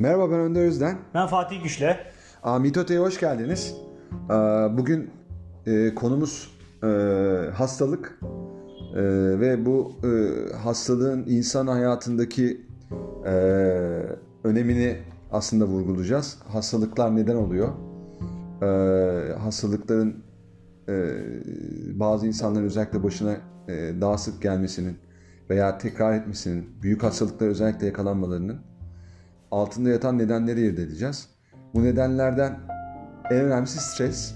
Merhaba, ben Önder Özden. Ben Fatih Güçle. Amitote'ye hoş geldiniz. Bugün konumuz hastalık ve bu hastalığın insan hayatındaki önemini aslında vurgulayacağız. Hastalıklar neden oluyor? Hastalıkların bazı insanların özellikle başına daha sık gelmesinin veya tekrar etmesinin, büyük hastalıklar özellikle yakalanmalarının altında yatan nedenleri irdeleyeceğiz. Bu nedenlerden en önemlisi stres.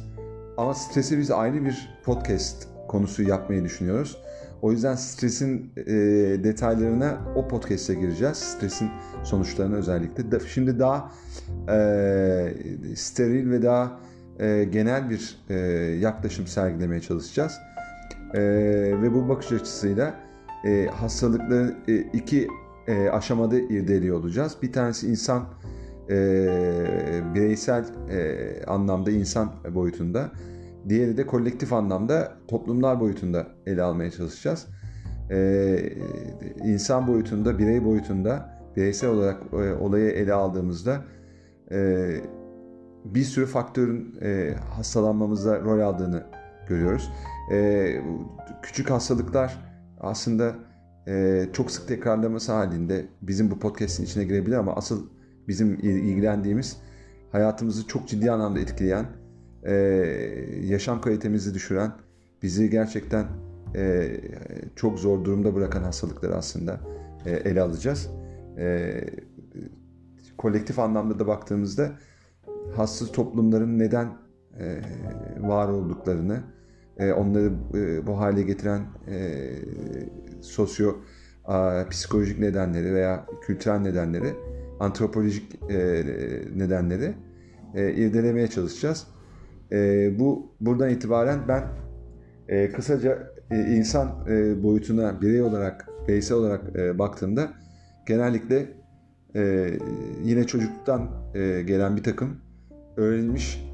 Ama stresi biz ayrı bir podcast konusu yapmayı düşünüyoruz. O yüzden stresin detaylarına o podcast'e gireceğiz. Stresin sonuçlarına özellikle. Şimdi daha steril ve daha genel bir yaklaşım sergilemeye çalışacağız. Ve bu bakış açısıyla hastalıkları iki aşamada irdeliyor olacağız. Bir tanesi insan bireysel anlamda, insan boyutunda. Diğeri de kolektif anlamda, toplumlar boyutunda ele almaya çalışacağız. İnsan boyutunda, birey boyutunda, bireysel olarak olayı ele aldığımızda bir sürü faktörün hastalanmamızda rol aldığını görüyoruz. Küçük hastalıklar aslında çok sık tekrarlaması halinde bizim bu podcast'in içine girebilir ama asıl bizim ilgilendiğimiz, hayatımızı çok ciddi anlamda etkileyen, yaşam kalitemizi düşüren, bizi gerçekten çok zor durumda bırakan hastalıkları aslında ele alacağız. Kolektif anlamda da baktığımızda hassas toplumların neden var olduklarını, onları bu hale getiren sosyo psikolojik nedenleri veya kültürel nedenleri, antropolojik nedenleri irdelemeye çalışacağız. Buradan itibaren ben kısaca insan boyutuna birey olarak, bireysel olarak baktığımda genellikle yine çocukluktan gelen bir takım öğrenilmiş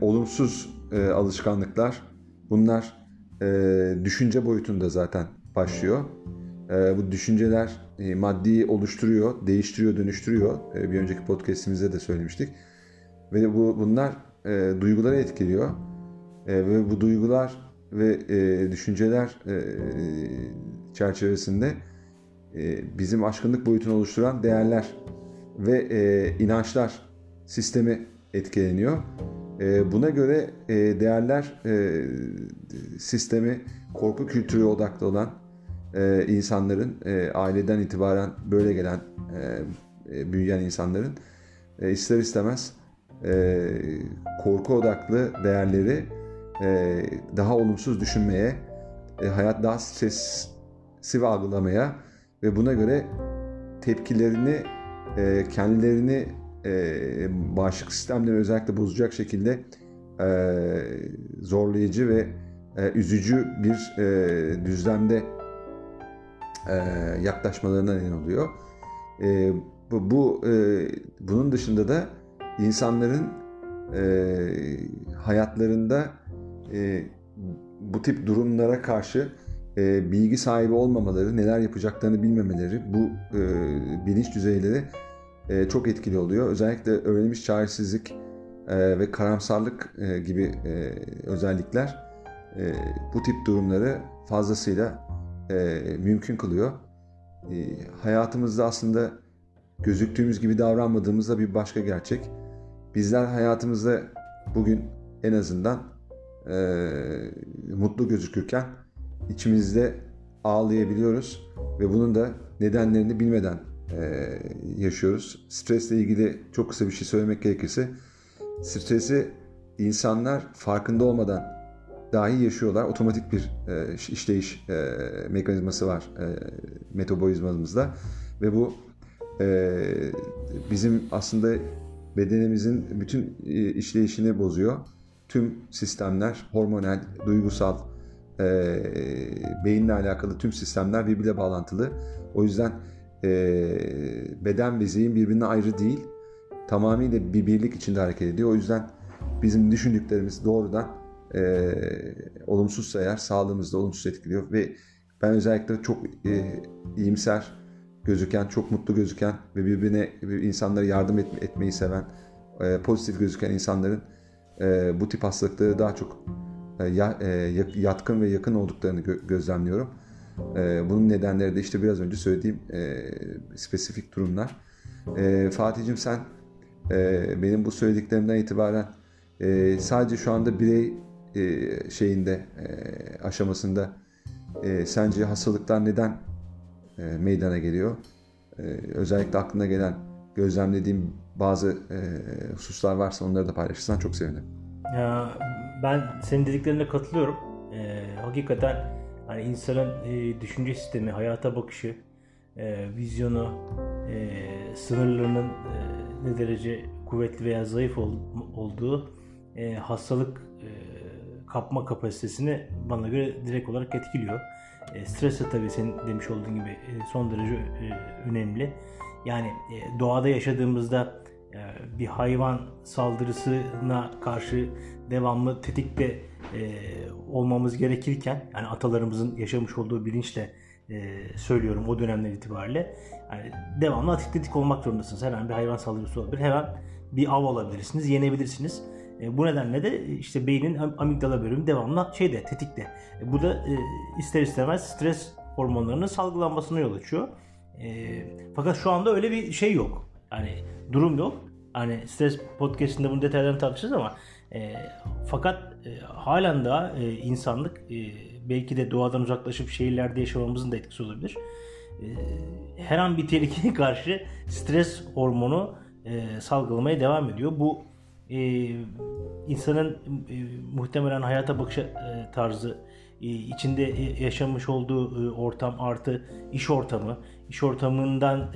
olumsuz alışkanlıklar, bunlar düşünce boyutunda zaten başlıyor. Bu düşünceler maddeyi oluşturuyor, değiştiriyor, dönüştürüyor. Bir önceki podcastimizde de söylemiştik. Ve bunlar duyguları etkiliyor. Ve bu duygular ve düşünceler çerçevesinde bizim aşkınlık boyutunu oluşturan değerler ve inançlar sistemi etkileniyor. Buna göre değerler sistemi korku kültürü odaklı olan insanların, aileden itibaren böyle gelen, büyüyen insanların ister istemez korku odaklı değerleri daha olumsuz düşünmeye, hayat daha stresli algılamaya ve buna göre tepkilerini, kendilerini bağışıklık sistemleri özellikle bozacak şekilde zorlayıcı ve üzücü bir düzlemde yaklaşmalarına neden oluyor. Bunun dışında da insanların hayatlarında bu tip durumlara karşı bilgi sahibi olmamaları, neler yapacaklarını bilmemeleri, bu bilinç düzeyleri çok etkili oluyor. Özellikle öğrenilmiş çaresizlik ve karamsarlık gibi özellikler bu tip durumları fazlasıyla mümkün kılıyor. Hayatımızda aslında gözüktüğümüz gibi davranmadığımız da bir başka gerçek. Bizler hayatımızda bugün en azından mutlu gözükürken içimizde ağlayabiliyoruz ve bunun da nedenlerini bilmeden yaşıyoruz. Stresle ilgili çok kısa bir şey söylemek gerekirse, stresi insanlar farkında olmadan dahi yaşıyorlar. Otomatik bir işleyiş mekanizması var metabolizmamızda ve bu bizim aslında bedenimizin bütün işleyişini bozuyor. Tüm sistemler, hormonal, duygusal, beyinle alakalı tüm sistemler birbirine bağlantılı. O yüzden beden ve zihin birbirinden ayrı değil, tamamıyla bir birlik içinde hareket ediyor. O yüzden bizim düşündüklerimiz doğrudan olumsuzsa eğer sağlığımızda olumsuz etkiliyor ve ben özellikle çok iyimser gözüken, çok mutlu gözüken ve birbirine insanlara yardım etmeyi seven, pozitif gözüken insanların bu tip hastalıkları daha çok yatkın ve yakın olduklarını gözlemliyorum. Bunun nedenleri de işte biraz önce söylediğim spesifik durumlar. Fatih'cim, sen benim bu söylediklerimden itibaren sadece şu anda birey aşamasında sence hastalıklar neden meydana geliyor? Özellikle aklına gelen, gözlemlediğim bazı hususlar varsa onları da paylaşırsan çok sevinirim. Ben senin dediklerine katılıyorum. Hakikaten yani insanın düşünce sistemi, hayata bakışı, vizyonu, sınırlarının ne derece kuvvetli veya zayıf olduğu hastalık kapma kapasitesini bana göre direkt olarak etkiliyor. Stres de tabii senin demiş olduğun gibi son derece önemli. Yani doğada yaşadığımızda bir hayvan saldırısına karşı devamlı tetikte olmamız gerekirken, yani atalarımızın yaşamış olduğu bilinçle söylüyorum o dönemler itibariyle, yani devamlı tetik olmak zorundasınız. Herhangi bir hayvan saldırısı olabilir, hemen bir av alabilirsiniz, yenebilirsiniz. Bu nedenle de işte beynin amigdala bölümü devamlı tetikte. Bu da ister istemez stres hormonlarının salgılanmasına yol açıyor. Fakat şu anda öyle bir yok. Yani durum yok. Hani stres podcast'inde bunu detaylarını tartışacağız ama fakat halen daha insanlık belki de doğadan uzaklaşıp şehirlerde yaşamamızın da etkisi olabilir. Her an bir tehlikeye karşı stres hormonu salgılamaya devam ediyor. Bu insanın muhtemelen hayata bakış tarzı, içinde yaşamış olduğu ortam artı iş ortamından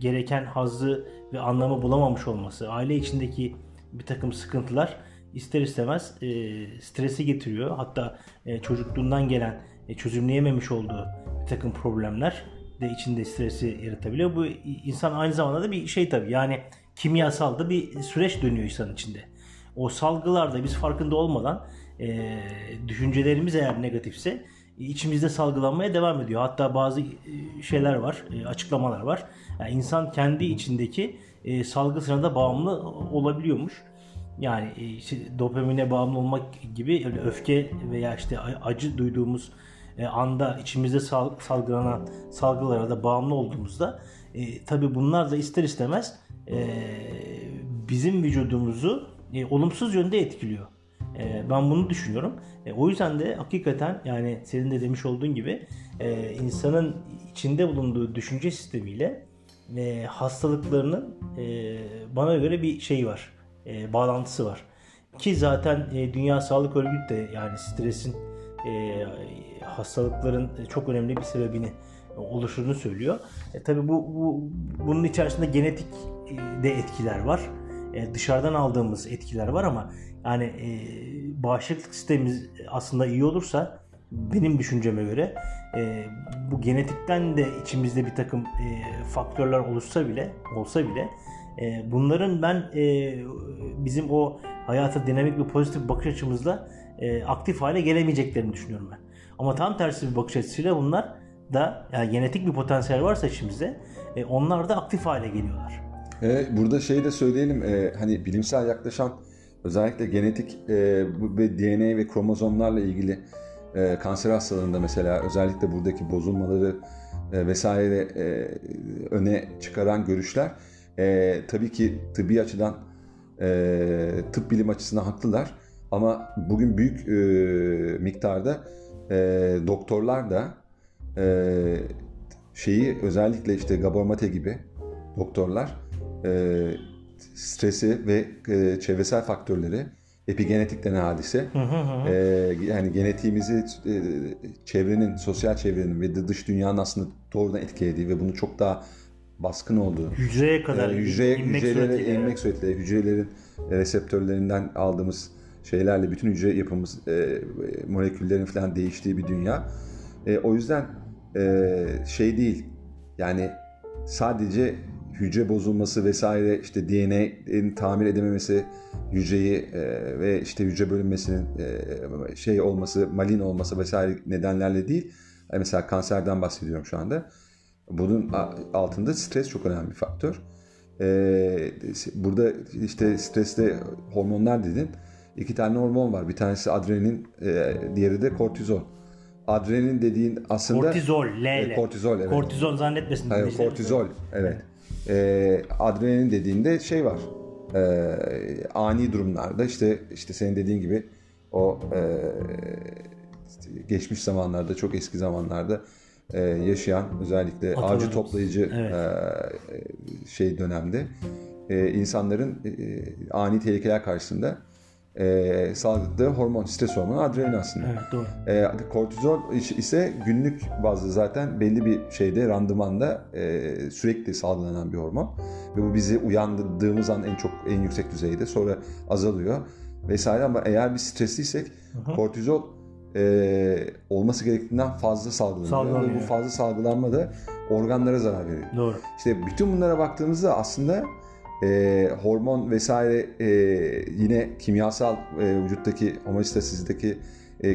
gereken hazzı ve anlamı bulamamış olması, aile içindeki bir takım sıkıntılar ister istemez stresi getiriyor. Hatta çocukluğundan gelen çözümleyememiş olduğu bir takım problemler de içinde stresi yaratabiliyor. Bu insan aynı zamanda da bir tabii, yani kimyasal da bir süreç dönüyor insanın içinde. O salgılarda biz farkında olmadan düşüncelerimiz eğer negatifse içimizde salgılanmaya devam ediyor. Hatta bazı şeyler var, açıklamalar var. Yani insan kendi içindeki salgısına da bağımlı olabiliyormuş. Yani dopamine bağımlı olmak gibi, öyle öfke veya acı duyduğumuz anda içimizde salgılanan salgılara da bağımlı olduğumuzda tabii bunlar da ister istemez bizim vücudumuzu olumsuz yönde etkiliyor. Ben bunu düşünüyorum. O yüzden de hakikaten, yani senin de demiş olduğun gibi, insanın içinde bulunduğu düşünce sistemiyle hastalıklarının bana göre bir var. Bağlantısı var. Ki zaten Dünya Sağlık Örgütü de yani stresin hastalıkların çok önemli bir sebebini oluşturduğunu söylüyor. Tabii bunun içerisinde genetik de etkiler var. Dışarıdan aldığımız etkiler var ama yani bağışıklık sistemimiz aslında iyi olursa, benim düşünceme göre bu genetikten de içimizde bir takım faktörler olsa bile bunların ben bizim o hayata dinamik ve pozitif bakış açımızla aktif hale gelemeyeceklerini düşünüyorum ben. Ama tam tersi bir bakış açısıyla bunlar da, yani genetik bir potansiyel varsa içimizde onlar da aktif hale geliyorlar. Burada de söyleyelim, hani bilimsel yaklaşan, özellikle genetik ve DNA ve kromozomlarla ilgili kanser hastalığında mesela özellikle buradaki bozulmaları vesaire öne çıkaran görüşler tabii ki tıbbi açıdan, tıp bilim açısından haklılar ama bugün büyük miktarda doktorlar da özellikle Gabor Maté gibi doktorlar stresi ve çevresel faktörleri, epigenetik denen hadise, yani genetiğimizi çevrenin, sosyal çevrenin ve dış dünyanın aslında doğrudan etkilediği ve bunu çok daha baskın olduğu, hücreye kadar inmek suretiyle, hücrelerin reseptörlerinden aldığımız şeylerle bütün hücre yapımız, moleküllerin falan değiştiği bir dünya. O yüzden değil, yani sadece hücre bozulması vesaire, DNA'nin tamir edememesi, hücreyi ve hücre bölünmesinin olması, malin olması vesaire nedenlerle değil. Mesela kanserden bahsediyorum şu anda. Bunun altında stres çok önemli bir faktör. Burada işte stresle hormonlar dedim. 2 tane hormon var. Bir tanesi adrenalin, diğeri de kortizol. Adrenalin dediğin aslında... Kortizol, L'yle. Kortizol, evet. Kortizol zannetmesin. Hayır, kortizol, evet. Adrenalin dediğinde şey var. Ani durumlarda işte senin dediğin gibi o geçmiş zamanlarda, çok eski zamanlarda yaşayan özellikle avcı toplayıcı şey dönemde insanların ani tehlikeler karşısında salgıladığı hormon, stres hormonu adrenalin aslında. Evet, doğru. Kortizol ise günlük bazda zaten belli bir şeyde, randımanda sürekli salgılanan bir hormon ve bu bizi uyandırdığımız an en yüksek düzeyde, sonra azalıyor vesaire, ama eğer biz stresliysek kortizol olması gerektiğinden fazla salgılanıyor. Bu fazla salgılanma da organlara zarar veriyor. Doğru. İşte bütün bunlara baktığımızda aslında hormon vesaire yine kimyasal vücuttaki homeostasideki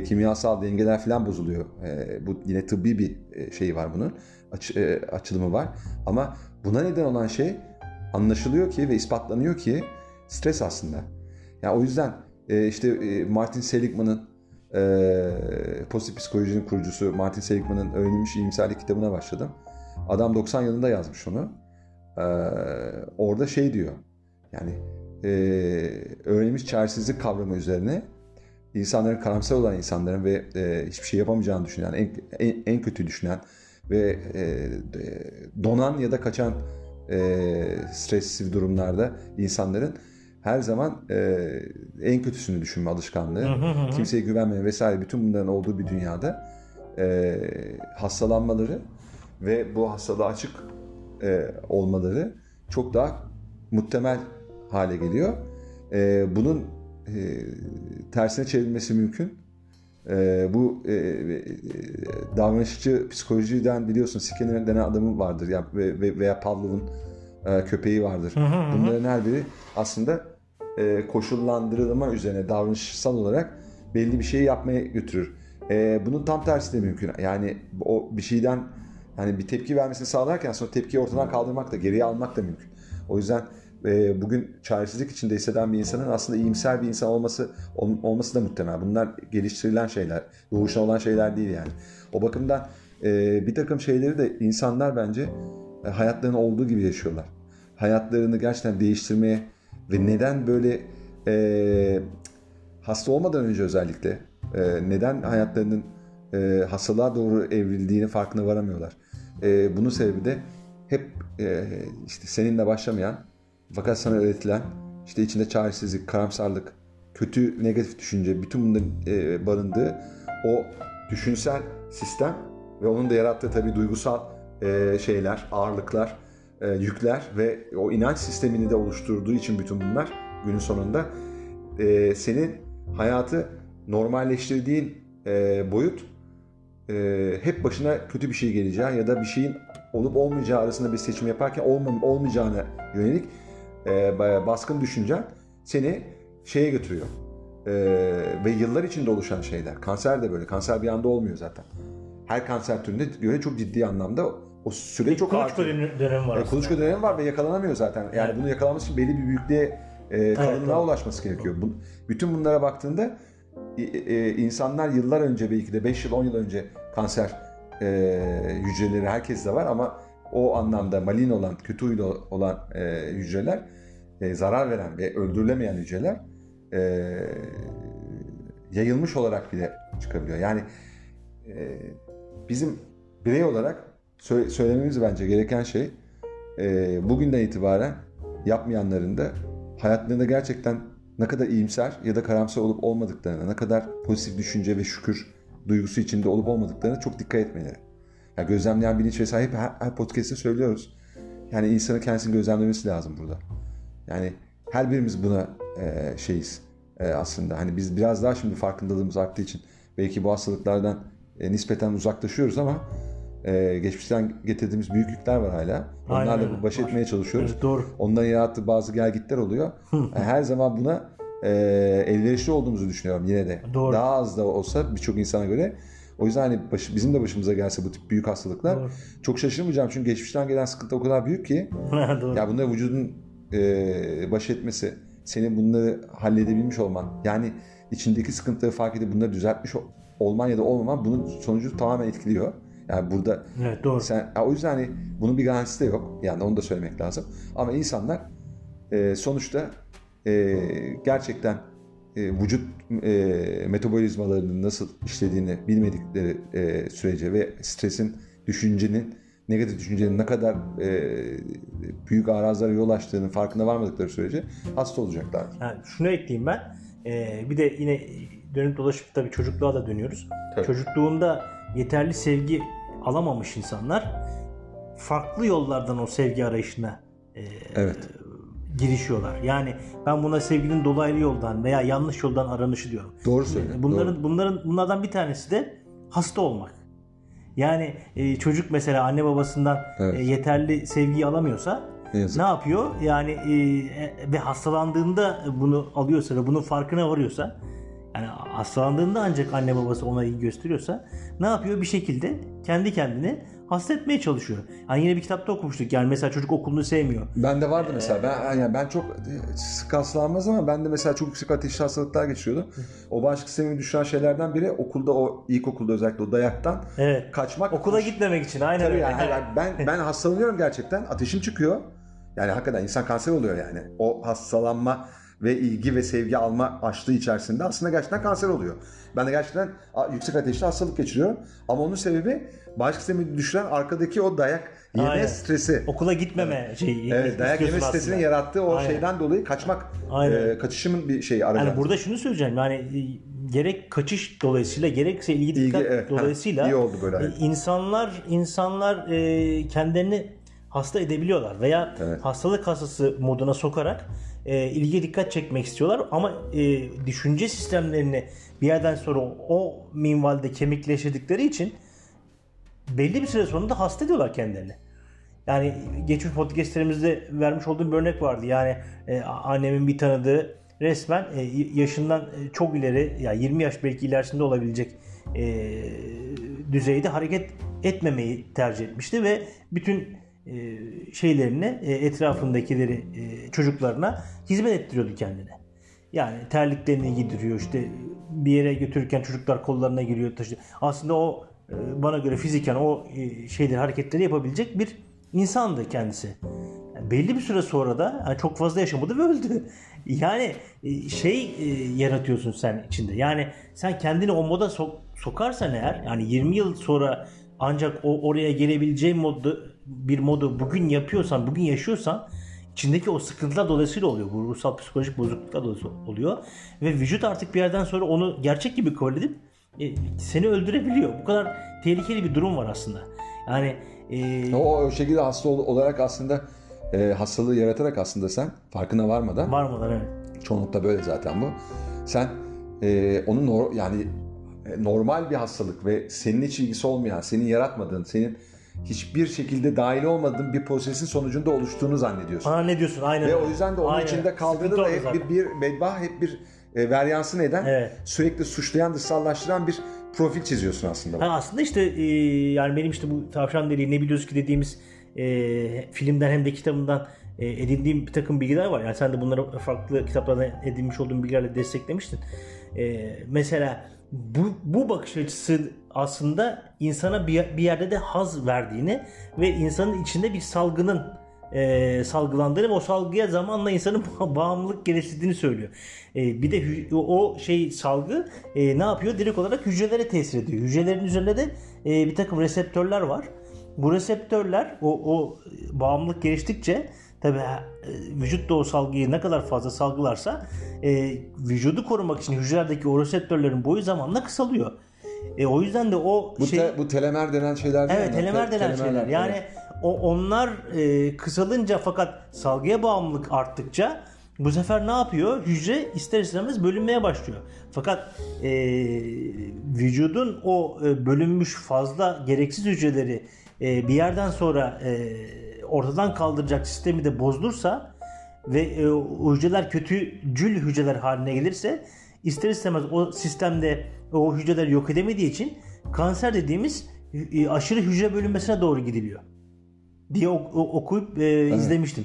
kimyasal dengeler falan bozuluyor. Bu yine tıbbi bir şey var bunun. Açılımı var. Ama buna neden olan şey anlaşılıyor ki ve ispatlanıyor ki stres aslında. Yani o yüzden Martin Seligman'ın pozitif psikolojinin kurucusu Martin Seligman'ın Öğrenilmiş İyimserlik kitabına başladım. Adam 90 yılında yazmış onu. Orada şey diyor. Yani öğrenilmiş çaresizlik kavramı üzerine insanların, karamsar olan insanların ve hiçbir şey yapamayacağını düşünen, en kötü düşünen ve donan ya da kaçan stresli durumlarda insanların her zaman en kötüsünü düşünme alışkanlığı, kimseye güvenmeme vesaire, bütün bunların olduğu bir dünyada hastalanmaları ve bu hastalığa açık olmaları çok daha muhtemel hale geliyor. Bunun tersine çevrilmesi mümkün. Bu davranışçı psikolojiden biliyorsun Skinner denen adamı vardır ya, veya Pavlov'un köpeği vardır. Bunların her biri aslında koşullandırılma üzerine davranışsal olarak belli bir şeyi yapmaya götürür. Bunun tam tersi de mümkün. Yani o bir şeyden, yani bir tepki vermesini sağlarken sonra tepkiyi ortadan kaldırmak da, geriye almak da mümkün. O yüzden bugün çaresizlik içinde hisseden bir insanın aslında iyimser bir insan olması da muhtemel. Bunlar geliştirilen şeyler, doğuştan olan şeyler değil yani. O bakımdan bir takım şeyleri de insanlar bence hayatlarının olduğu gibi yaşıyorlar. Hayatlarını gerçekten değiştirmeye ve neden böyle hasta olmadan önce özellikle neden hayatlarının hastalığa doğru evrildiğini farkına varamıyorlar. Bunun sebebi de hep seninle başlamayan fakat sana öğretilen içinde çaresizlik, karamsarlık, kötü, negatif düşünce, bütün bunların barındığı o düşünsel sistem ve onun da yarattığı tabii duygusal şeyler, ağırlıklar, yükler ve o inanç sistemini de oluşturduğu için bütün bunlar günün sonunda senin hayatı normalleştirdiğin boyut hep başına kötü bir şey geleceği ya da bir şeyin olup olmayacağı arasında bir seçim yaparken olmayacağına yönelik baskın düşüncen seni şeye götürüyor. Ve yıllar içinde oluşan şeyler. Kanser de böyle. Kanser bir anda olmuyor zaten. Her kanser türünde göre çok ciddi anlamda o süre çok artıyor. Kuluçka dönemi var. Kuluçka dönemi var ve yakalanamıyor zaten. Yani evet. Bunu yakalaması için belli bir büyüklüğe kalınlığa ulaşması gerekiyor. Bütün bunlara baktığında insanlar yıllar önce, belki de 5 yıl, 10 yıl önce kanser hücreleri herkeste var ama o anlamda malin olan, kötü huylu olan hücreler, zarar veren ve öldürülemeyen hücreler yayılmış olarak bile çıkabiliyor. Yani bizim birey olarak söylememiz bence gereken şey bugünden itibaren yapmayanların da hayatlarında gerçekten ne kadar iyimser ya da karamsar olup olmadıklarına, ne kadar pozitif düşünce ve şükür duygusu içinde olup olmadıklarına çok dikkat etmeleri. Yani gözlemleyen bilinç vesaire hep her podcast'te söylüyoruz. Yani insanın kendisini gözlemlemesi lazım burada. Yani her birimiz buna şeyiz aslında. Hani biz biraz daha şimdi farkındalığımız arttığı için belki bu hastalıklardan nispeten uzaklaşıyoruz ama geçmişten getirdiğimiz büyük yükler var hala. Onlarla baş etmeye çalışıyoruz. Evet, doğru. Ondan yarattığı bazı gelgitler oluyor. Her zaman buna elverişli olduğumuzu düşünüyorum yine de. Doğru. Daha az da olsa birçok insana göre. O yüzden hani bizim de başımıza gelse bu tip büyük hastalıklar doğru, çok şaşırmayacağım. Çünkü geçmişten gelen sıkıntı o kadar büyük ki. Doğru. Ya bunları vücudun baş etmesi, senin bunları halledebilmiş olman, yani içindeki sıkıntıları fark edip bunları düzeltmiş olman ya da olmaman bunun sonucu tamamen etkiliyor. Yani burada evet, doğru. Sen, o yüzden hani bunun bir garantisi de yok. Yani onu da söylemek lazım. Ama insanlar sonuçta gerçekten vücut metabolizmalarının nasıl işlediğini bilmedikleri sürece ve stresin, düşüncenin, negatif düşüncenin ne kadar büyük arazlara yol açtığının farkına varmadıkları sürece hasta olacaklardır. Yani şunu ekleyeyim ben. Bir de yine dönüp dolaşıp tabii çocukluğa da dönüyoruz. Tabii. Çocukluğunda yeterli sevgi alamamış insanlar farklı yollardan o sevgi arayışına evet, girişiyorlar. Yani ben buna sevginin dolaylı yoldan veya yanlış yoldan aranışı diyorum. Doğru söylüyorsun. Bunlardan bir tanesi de hasta olmak. Yani çocuk mesela anne babasından evet, yeterli sevgiyi alamıyorsa ne yapıyor? Yani ve hastalandığında bunu alıyorsa ve bunun farkına varıyorsa, yani hastalandığında ancak anne babası ona iyi gösteriyorsa ne yapıyor? Bir şekilde kendi kendini hasta etmeye çalışıyor. Yani yine bir kitapta okumuştuk. Yani mesela çocuk okulunu sevmiyor. Ben de vardı mesela. Ben çok sık hastalanmaz ama ben de mesela çok yüksek ateşli hastalıklar geçiriyordum. O bağışıklık sistemini düşüren şeylerden biri okulda, o ilkokulda özellikle o dayaktan evet, kaçmak. Okula gitmemek için. Aynen tabii öyle. Yani ben hastalanıyorum gerçekten. Ateşim çıkıyor. Yani hakikaten insan kanser oluyor yani. O hastalanma ve ilgi ve sevgi alma açlığı içerisinde aslında gerçekten kanser oluyor. Ben de gerçekten yüksek ateşli hastalık geçiriyorum. Ama onun sebebi bağışıklık sistemini düşüren arkadaki o dayak yeme aynen, stresi. Okula gitmeme evet, şeyi. Evet, dayak yeme stresinin aslında yarattığı o aynen, şeyden dolayı kaçmak, kaçışımın bir şeyi aracı. Yani burada şunu söyleyeceğim. Yani gerek kaçış dolayısıyla gerekse ilgi evet, dolayısıyla iyi oldu böyle. İnsanlar kendilerini hasta edebiliyorlar veya evet, hastalık hastası moduna sokarak ilgiye dikkat çekmek istiyorlar ama düşünce sistemlerini bir yerden sonra o minvalde kemikleştirdikleri için belli bir süre sonunda hasta ediyorlar kendilerini. Yani geçmiş podcastlerimizde vermiş olduğum bir örnek vardı. Yani annemin bir tanıdığı resmen yaşından çok ileri, yani 20 yaş belki ilerisinde olabilecek düzeyde hareket etmemeyi tercih etmişti ve bütün şeylerini, etrafındakileri, çocuklarına hizmet ettiriyordu kendine. Yani terliklerini giydiriyor, işte bir yere götürürken çocuklar kollarına giriyor, taşıyor. Aslında o bana göre fiziken o şeyleri, hareketleri yapabilecek bir insandı kendisi. Yani belli bir süre sonra da yani çok fazla yaşamadı ve öldü. Yani şey yaratıyorsun sen içinde. Yani sen kendini o moda sokarsan eğer, yani 20 yıl sonra ancak oraya gelebileceğin modu bugün yapıyorsan, bugün yaşıyorsan içindeki o sıkıntılar dolayısıyla oluyor. Bu ruhsal psikolojik bozukluklar dolayısıyla oluyor. Ve vücut artık bir yerden sonra onu gerçek gibi kabul edip seni öldürebiliyor. Bu kadar tehlikeli bir durum var aslında. Yani o şekilde hasta olarak aslında hastalığı yaratarak aslında sen farkına varmadan evet. Çoğunlukla böyle zaten bu. Sen onun yani normal bir hastalık ve senin hiç ilgisi olmayan, senin yaratmadığın, senin hiçbir şekilde dahil olmadığın bir prosesin sonucunda oluştuğunu zannediyorsun. Ne diyorsun? Aynen. Ve o yüzden de onun aynen, içinde kaldığını da hep bir bedbah, hep bir varyansın eden, evet, sürekli suçlayan, dışsallaştıran bir profil çiziyorsun aslında. Aslında işte yani benim işte bu tavşan deliği ne biliyoruz ki dediğimiz filmden hem de kitabından edindiğim bir takım bilgiler var. Yani sen de bunları farklı kitaplardan edinmiş olduğun bilgilerle desteklemiştin. Mesela bu bakış açısı aslında insana bir yerde de haz verdiğini ve insanın içinde bir salgının salgılandığını ve o salgıya zamanla insanın bağımlılık geliştirdiğini söylüyor. Bir de o şey salgı ne yapıyor? Direkt olarak hücrelere tesir ediyor. Hücrelerin üzerinde de bir takım reseptörler var. Bu reseptörler o bağımlılık geliştikçe tabii vücut da o salgıyı ne kadar fazla salgılarsa vücudu korumak için hücrelerdeki o reseptörlerin boyu zamanla kısalıyor. O yüzden de o bu telemer denen şeyler değil mi? Evet, telemer denen şeyler. Yani evet, onlar kısalınca fakat salgıya bağımlılık arttıkça bu sefer ne yapıyor? Hücre ister istemez bölünmeye başlıyor. Fakat vücudun o bölünmüş fazla gereksiz hücreleri bir yerden sonra ortadan kaldıracak sistemi de bozdursa ve hücreler kötücül hücreler haline gelirse ister istemez o sistemde o hücreler yok edemediği için kanser dediğimiz aşırı hücre bölünmesine doğru gidiliyor diye okuyup evet, izlemiştim.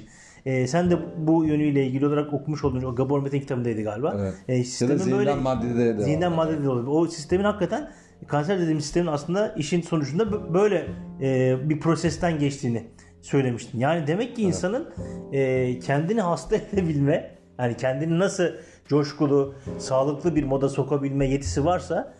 Sen de bu yönüyle ilgili olarak okumuş olduğun o Gabor Maté'nin kitabındaydı galiba. Evet. Sistemin ya da böyle maddede de. Zihinden maddede de oluyor. O sistemin hakikaten kanser dediğimiz sistemin aslında işin sonucunda böyle bir prosesten geçtiğini söylemiştin. Yani demek ki insanın kendini hasta edebilme, yani kendini nasıl coşkulu, sağlıklı bir moda sokabilme yetisi varsa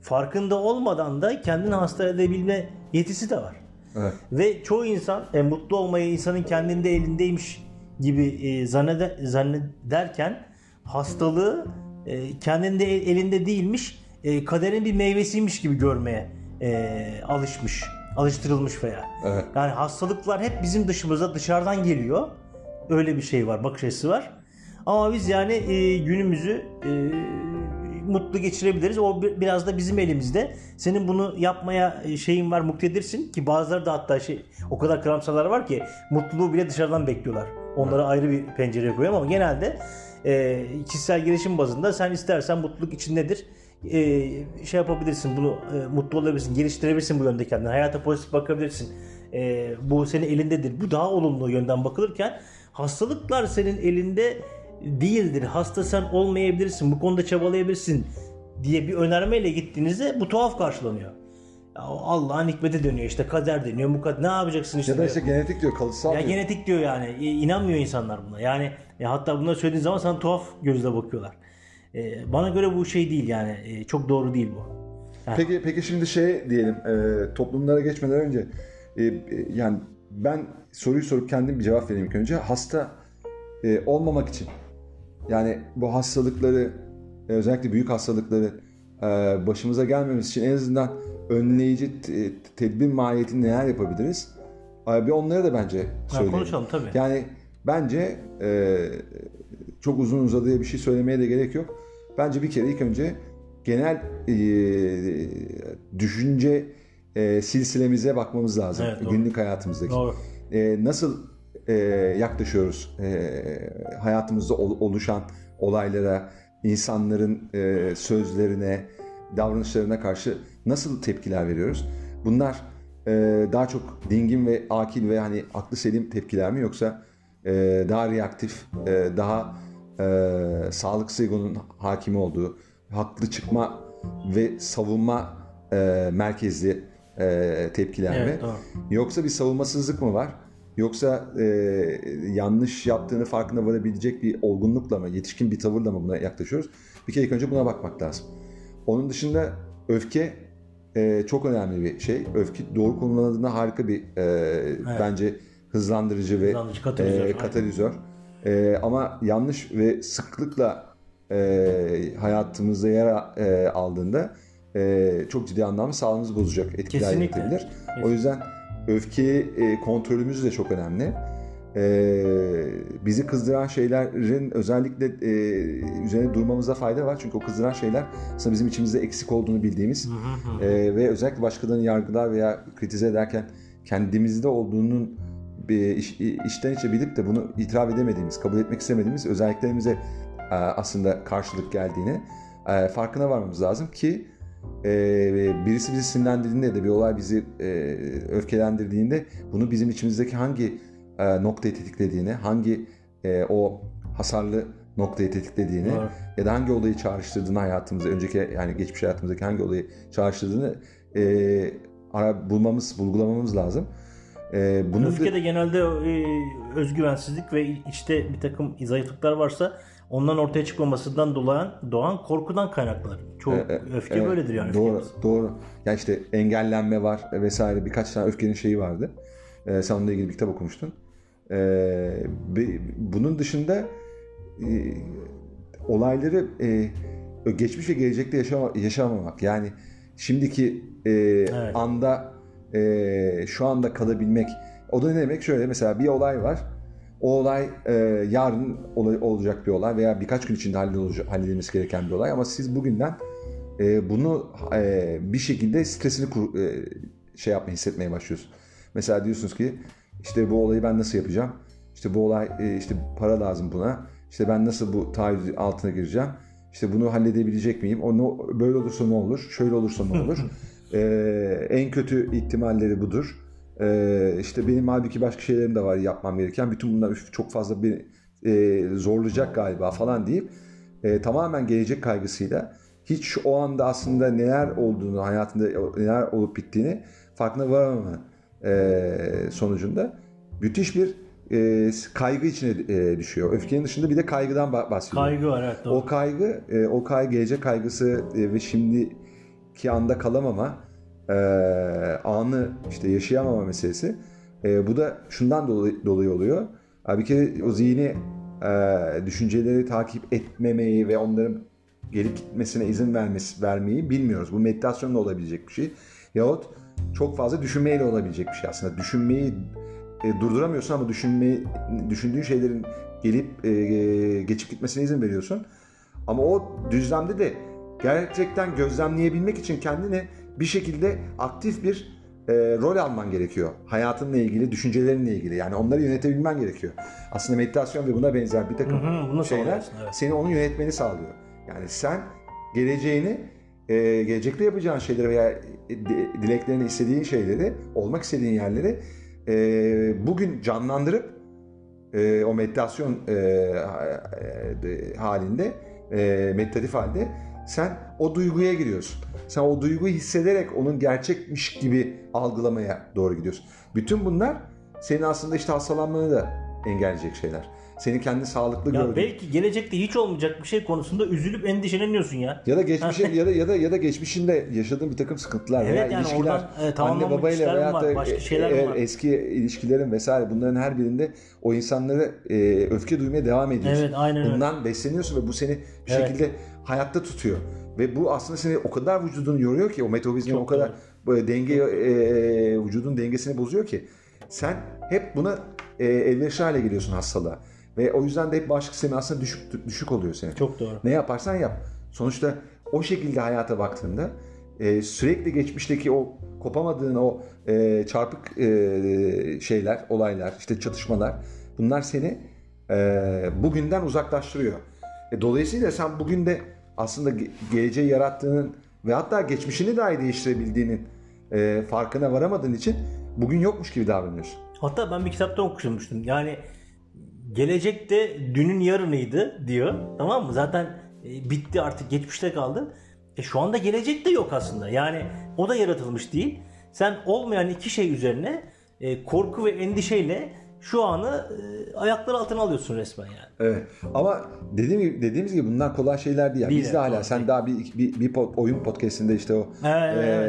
farkında olmadan da kendini hasta edebilme yetisi de var. Evet. Ve çoğu insan mutlu olmayı insanın kendinde elindeymiş gibi zannederken hastalığı kendinde elinde değilmiş, kaderin bir meyvesiymiş gibi görmeye alıştırılmış veya. Evet. Yani hastalıklar hep bizim dışımıza, dışarıdan geliyor. Öyle bir şey var, bakış açısı var. Ama biz yani günümüzü mutlu geçirebiliriz. O biraz da bizim elimizde. Senin bunu yapmaya şeyin var, muktedirsin ki bazıları da hatta o kadar karamsarlar var ki mutluluğu bile dışarıdan bekliyorlar. Onlara ayrı bir pencereye koyuyorum ama genelde kişisel gelişim bazında sen istersen mutluluk içindedir. Şey yapabilirsin, bunu mutlu olabilirsin, geliştirebilirsin bu yönde kendini. Hayata pozitif bakabilirsin. Bu senin elindedir. Bu daha olumlu yönden bakılırken hastalıklar senin elinde değildir. Hasta sen olmayabilirsin. Bu konuda çabalayabilirsin diye bir önermeyle gittiğinizde bu tuhaf karşılanıyor. Ya Allah'ın hikmeti dönüyor işte, kader dönüyor. Ne yapacaksın işte? Ya da işte diyor, genetik diyor, kalıtsal ya diyor. Genetik diyor yani. İnanmıyor insanlar buna. Yani hatta bunları söylediğin zaman sana tuhaf gözle bakıyorlar. Bana göre bu şey değil yani. Çok doğru değil bu. Yani. Peki şimdi şey diyelim. Toplumlara geçmeden önce yani ben soruyu sorup kendim bir cevap vereyim ilk önce. Hasta olmamak için, yani bu hastalıkları, özellikle büyük hastalıkları başımıza gelmemesi için en azından önleyici tedbir mahiyetinde neler yapabiliriz? Bir onları da bence söyleyelim. Konuşalım tabii. Yani bence çok uzun uzadıya bir şey söylemeye de gerek yok. Bence bir kere ilk önce genel düşünce silsilemize bakmamız lazım. Evet, günlük hayatımızdaki. Doğru. Nasıl yaklaşıyoruz hayatımızda oluşan olaylara, insanların sözlerine, davranışlarına karşı nasıl tepkiler veriyoruz? Bunlar daha çok dingin ve akil ve hani aklı selim tepkiler mi, yoksa daha reaktif, daha sağlık sigonun hakimi olduğu, haklı çıkma ve savunma merkezli tepkiler mi? Doğru. Yoksa bir savunmasızlık mı var? Yoksa yanlış yaptığını farkına varabilecek bir olgunlukla mı, yetişkin bir tavırla mı buna yaklaşıyoruz? Bir kere ilk önce buna bakmak lazım. Onun dışında öfke çok önemli bir şey. Öfke doğru kullanıldığında harika bir bence hızlandırıcı ve katalizör. Ama yanlış ve sıklıkla hayatımızda yer aldığında çok ciddi anlamda sağlığımızı bozacak etkiler yaratabilir. O yüzden öfke kontrolümüz de çok önemli. Bizi kızdıran şeylerin özellikle üzerine durmamıza fayda var. Çünkü o kızdıran şeyler aslında bizim içimizde eksik olduğunu bildiğimiz ve özellikle başkalarını yargılar veya kritize ederken kendimizde olduğunun içten içe bilip de bunu itiraf edemediğimiz, kabul etmek istemediğimiz özelliklerimize aslında karşılık geldiğini farkına varmamız lazım ki birisi bizi sinirlendirdiğinde de, bir olay bizi öfkelendirdiğinde bunu bizim içimizdeki hangi noktayı tetiklediğini, hangi o hasarlı noktayı tetiklediğini, evet, ya da hangi olayı çağrıştırdığını hayatımızda, önceki yani geçmiş hayatımızdaki hangi olayı çağrıştırdığını bulgulamamız lazım. Öfkede genelde özgüvensizlik ve içte bir takım zayıflıklar varsa ondan ortaya çıkmamasından doğan korkudan kaynaklanır. Çoğu öfke böyledir yani. Doğru. Ya işte engellenme var vesaire, birkaç tane öfkenin şeyi vardı. Sen onunla ilgili bir kitap okumuştun. Bunun dışında olayları geçmiş ve gelecekte yaşamamak. Yani şimdiki anda şu anda kalabilmek. O da ne demek? Şöyle mesela bir olay var. O olay yarın olacak bir olay veya birkaç gün içinde halledilmesi gereken bir olay. Ama siz bugünden bunu bir şekilde stresini hissetmeye başlıyorsunuz. Mesela diyorsunuz ki işte bu olayı ben nasıl yapacağım? İşte bu olay, işte para lazım buna. İşte ben nasıl bu taahhüt altına gireceğim? İşte bunu halledebilecek miyim? Böyle olursa ne olur? Şöyle olursa ne olur? En kötü ihtimalleri budur. İşte benim halbuki başka şeylerim de var yapmam gereken. Bütün bunlar çok fazla beni zorlayacak galiba falan deyip tamamen gelecek kaygısıyla hiç o anda aslında neler olduğunu, hayatında neler olup bittiğini farkına varamama sonucunda müthiş bir kaygı içine düşüyor. Öfkenin dışında bir de kaygıdan bahsediyor. Kaygı var, evet, doğru. O kaygı, gelecek kaygısı ve şimdiki anda kalamama, anı işte yaşayamama meselesi. Bu da şundan dolayı oluyor. Bir kere o zihni düşünceleri takip etmemeyi ve onların gelip gitmesine izin vermeyi bilmiyoruz. Bu meditasyonla olabilecek bir şey. Yahut çok fazla düşünmeyle olabilecek bir şey aslında. Düşünmeyi durduramıyorsun ama düşündüğün şeylerin gelip geçip gitmesine izin veriyorsun. Ama o düzlemde de gerçekten gözlemleyebilmek için kendine bir şekilde aktif bir rol alman gerekiyor. Hayatınla ilgili, düşüncelerinle ilgili. Yani onları yönetebilmen gerekiyor. Aslında meditasyon ve buna benzer bir takım şeyler seni onu yönetmeni sağlıyor. Yani sen geleceğini, gelecekte yapacağın şeyleri veya dileklerini, istediğin şeyleri, olmak istediğin yerleri bugün canlandırıp o meditasyon halinde, meditatif halde sen o duyguya giriyorsun. Sen o duyguyu hissederek onun gerçekmiş gibi algılamaya doğru gidiyorsun. Bütün bunlar senin aslında işte hastalanmanı da engelleyecek şeyler. Seni kendi sağlıklı gördüğün. Belki gelecekte hiç olmayacak bir şey konusunda üzülüp endişeleniyorsun ya. Ya da geçmişin ya da geçmişinde yaşadığın bir takım sıkıntılar, evet, veya yani ilişkiler, oradan, anne babayla veya da eski ilişkilerin vesaire, bunların her birinde o insanlara öfke duymaya devam ediyorsun. Evet, aynen. Bundan besleniyorsun ve bu seni bir şekilde hayatta tutuyor. Ve bu aslında seni o kadar vücudunu yoruyor ki, o metabolizmanın o kadar vücudun dengesini bozuyor ki sen hep buna elverişli hale geliyorsun, hastalığa. Ve o yüzden de hep bağışıklık seviyen aslında düşük oluyor senin. Çok doğru. Ne yaparsan yap. Sonuçta o şekilde hayata baktığında sürekli geçmişteki o kopamadığın o çarpık şeyler, olaylar, işte çatışmalar, bunlar seni bugünden uzaklaştırıyor. Dolayısıyla sen bugün de aslında geleceği yarattığının ve hatta geçmişini dahi değiştirebildiğinin farkına varamadığın için bugün yokmuş gibi davranıyorsun. Hatta ben bir kitapta okumuştum. Yani gelecekte dünün yarınıydı diyor. Tamam mı? Zaten bitti artık, geçmişte kaldı. Şu anda gelecek de yok aslında. Yani o da yaratılmış değil. Sen olmayan iki şey üzerine korku ve endişeyle şu anı ayaklar altına alıyorsun resmen yani. Evet. Ama dediğimiz gibi bunlar kolay şeyler değil. Yani. Biz de hala sen değil. Daha bir oyun podcastinde işte o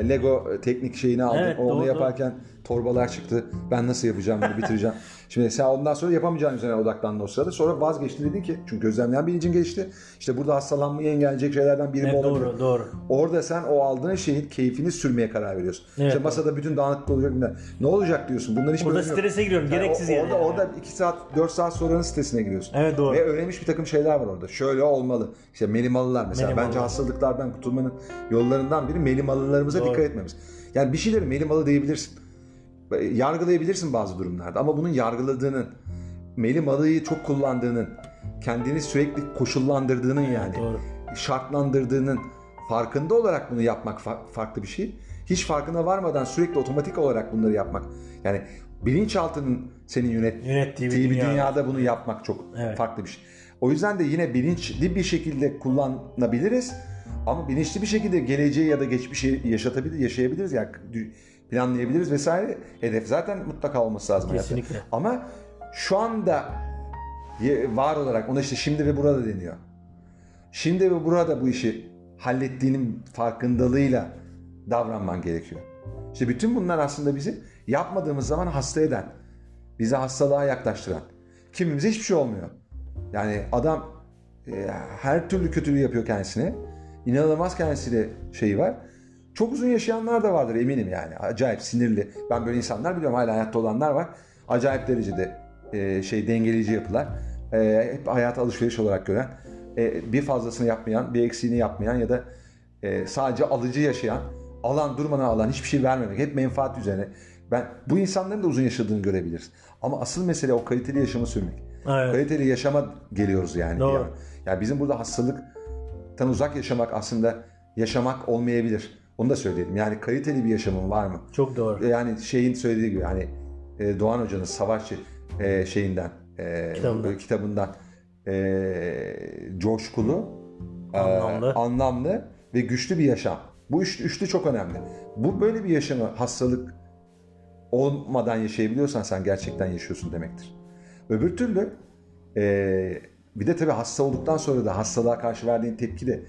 Lego teknik şeyini aldın. Evet, onu yaparken torbalar çıktı. Ben nasıl yapacağım bunu, bitireceğim. Şimdi sen ondan sonra yapamayacağın üzerine odaklandın o sırada. Sonra vazgeçti, dedin ki çünkü gözlemleyen bilincin geçti. İşte burada hastalanmayı engelleyecek şeylerden biri bu olabilir. Doğru. Orada sen o aldığın şeyin keyfini sürmeye karar veriyorsun. Evet, işte masada bütün dağınıklık olacak. Ne olacak diyorsun. Bunlar hiç böyle yok. Orada strese giriyorum. Yani gereksiz yani. Orada 2 saat 4 saat sonranın stresine giriyorsun. Evet, doğru. Ve öğrenmiş bir takım şeyler var orada. Şöyle olmalı. İşte melimalılar mesela. Bence hastalıklardan kurtulmanın yollarından biri melimalılarımıza dikkat etmemiz. Yani bir şeyleri melimalı diyebilirsin. Yargılayabilirsin bazı durumlarda ama bunun yargıladığının, meli malıyı çok kullandığının, kendini sürekli koşullandırdığının, yani doğru, şartlandırdığının farkında olarak bunu yapmak farklı bir şey. Hiç farkına varmadan sürekli otomatik olarak bunları yapmak. Yani bilinçaltının senin yönettiği bir dünyada bunu yapmak çok farklı bir şey. O yüzden de yine bilinçli bir şekilde kullanabiliriz ama bilinçli bir şekilde geleceği ya da geçmişi yaşayabiliriz. Yani planlayabiliriz vesaire. Hedef zaten mutlaka olması lazım. Kesinlikle. Hayatta. Ama şu anda var olarak ona işte şimdi ve burada deniyor. Şimdi ve burada bu işi hallettiğinin farkındalığıyla davranman gerekiyor. İşte bütün bunlar aslında bizi yapmadığımız zaman hasta eden, bizi hastalığa yaklaştıran. Kimimize hiçbir şey olmuyor. Yani adam her türlü kötülüğü yapıyor kendisine. İnanılmaz kendisiyle şeyi var. Çok uzun yaşayanlar da vardır eminim yani. Acayip sinirli. Ben böyle insanlar biliyorum. Hala hayatta olanlar var. Acayip derecede dengeleyici yapılar. Hep hayata alışveriş olarak gören, bir fazlasını yapmayan, bir eksiğini yapmayan ya da sadece alıcı yaşayan, alan durmadan alan, hiçbir şey vermemek, hep menfaat üzerine. Bu insanların da uzun yaşadığını görebiliriz. Ama asıl mesele o kaliteli yaşamı sürmek. Evet. Kaliteli yaşama geliyoruz yani. Doğru. Yani bizim burada hastalıktan uzak yaşamak aslında yaşamak olmayabilir. Onu da söyleyelim. Yani kaliteli bir yaşamın var mı? Çok doğru. Yani şeyin söylediği gibi, yani Doğan Hoca'nın Savaşçı şeyinden, kitabından coşkulu, anlamlı ve güçlü bir yaşam. Bu üçlü çok önemli. Bu böyle bir yaşamı hastalık olmadan yaşayabiliyorsan sen gerçekten yaşıyorsun demektir. Öbür türlü bir de tabii hasta olduktan sonra da hastalığa karşı verdiğin tepki de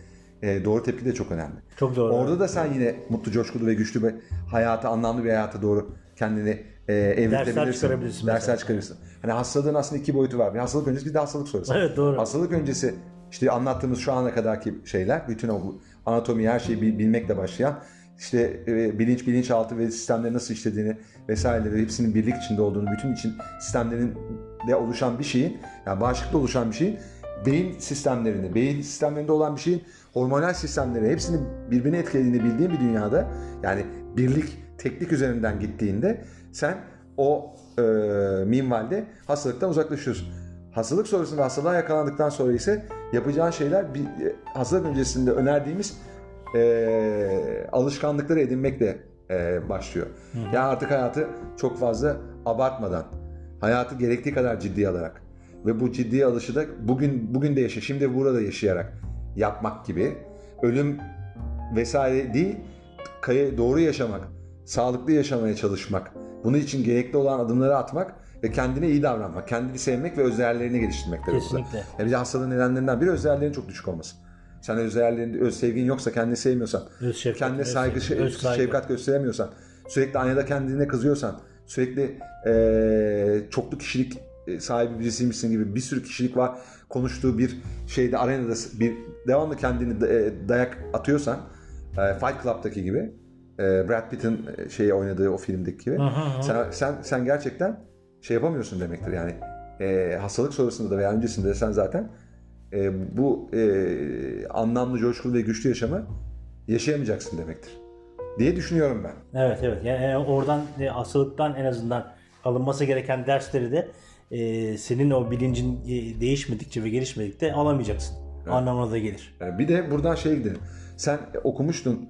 doğru tepki de çok önemli. Çok doğru. Orada da sen yine mutlu, coşkulu ve güçlü bir hayata, anlamlı bir hayata doğru kendini evrilebilirsin. Dersler çıkarırsın. Hani hastalığın aslında iki boyutu var. Bir hastalık öncesi, bir de hastalık sonrası. Evet, doğru. Hastalık öncesi işte anlattığımız şu ana kadarki şeyler, bütün o anatomi, her şeyi bilmekle başlayan, işte bilinç, bilinçaltı ve sistemleri nasıl işlediğini vesaireleri, hepsinin birlik içinde olduğunu, bütün için sistemlerin de oluşan bir şeyin, yani bağışıklıkta oluşan bir şeyin, beyin sistemlerinde olan bir şeyin, hormonal sistemleri, hepsinin birbirini etkilediğini bildiğin bir dünyada, yani birlik, teknik üzerinden gittiğinde sen o minvalde hastalıktan uzaklaşıyorsun. Hastalık sonrasında, hastalığa yakalandıktan sonra ise yapacağın şeyler hastalık öncesinde önerdiğimiz alışkanlıkları edinmekle başlıyor. Hı. Yani artık hayatı çok fazla abartmadan, hayatı gerektiği kadar ciddiye alarak ve bu ciddiye alışı da bugün de yaşa, şimdi burada yaşayarak yapmak gibi, ölüm vesaire değil, doğru yaşamak, sağlıklı yaşamaya çalışmak, bunun için gerekli olan adımları atmak ve kendine iyi davranmak, kendini sevmek ve özdeğerlerini geliştirmek de burada. Kesinlikle. Bir de hastalığın nedenlerinden biri özdeğerlerin çok düşük olması. Sen özdeğerlerin, öz sevgin yoksa, kendini sevmiyorsan, kendine saygı, şefkat gösteremiyorsan, sürekli aynada kendine kızıyorsan, sürekli çoklu kişilik sahibi birisiymişsin gibi bir sürü kişilik var konuştuğu bir şeyde, arenada bir devamlı kendini dayak atıyorsan, Fight Club'daki gibi, Brad Pitt'in oynadığı o filmdeki gibi, sen gerçekten şey yapamıyorsun demektir. Yani hastalık sonrasında da veya öncesinde de sen zaten bu anlamlı, coşkulu ve güçlü yaşamı yaşayamayacaksın demektir diye düşünüyorum ben. Evet. Yani oradan, hastalıktan en azından alınması gereken dersleri de senin o bilincin değişmedikçe ve gelişmedikçe alamayacaksın. Evet. Anlamına da gelir. Yani bir de buradan gidelim. Sen okumuştun.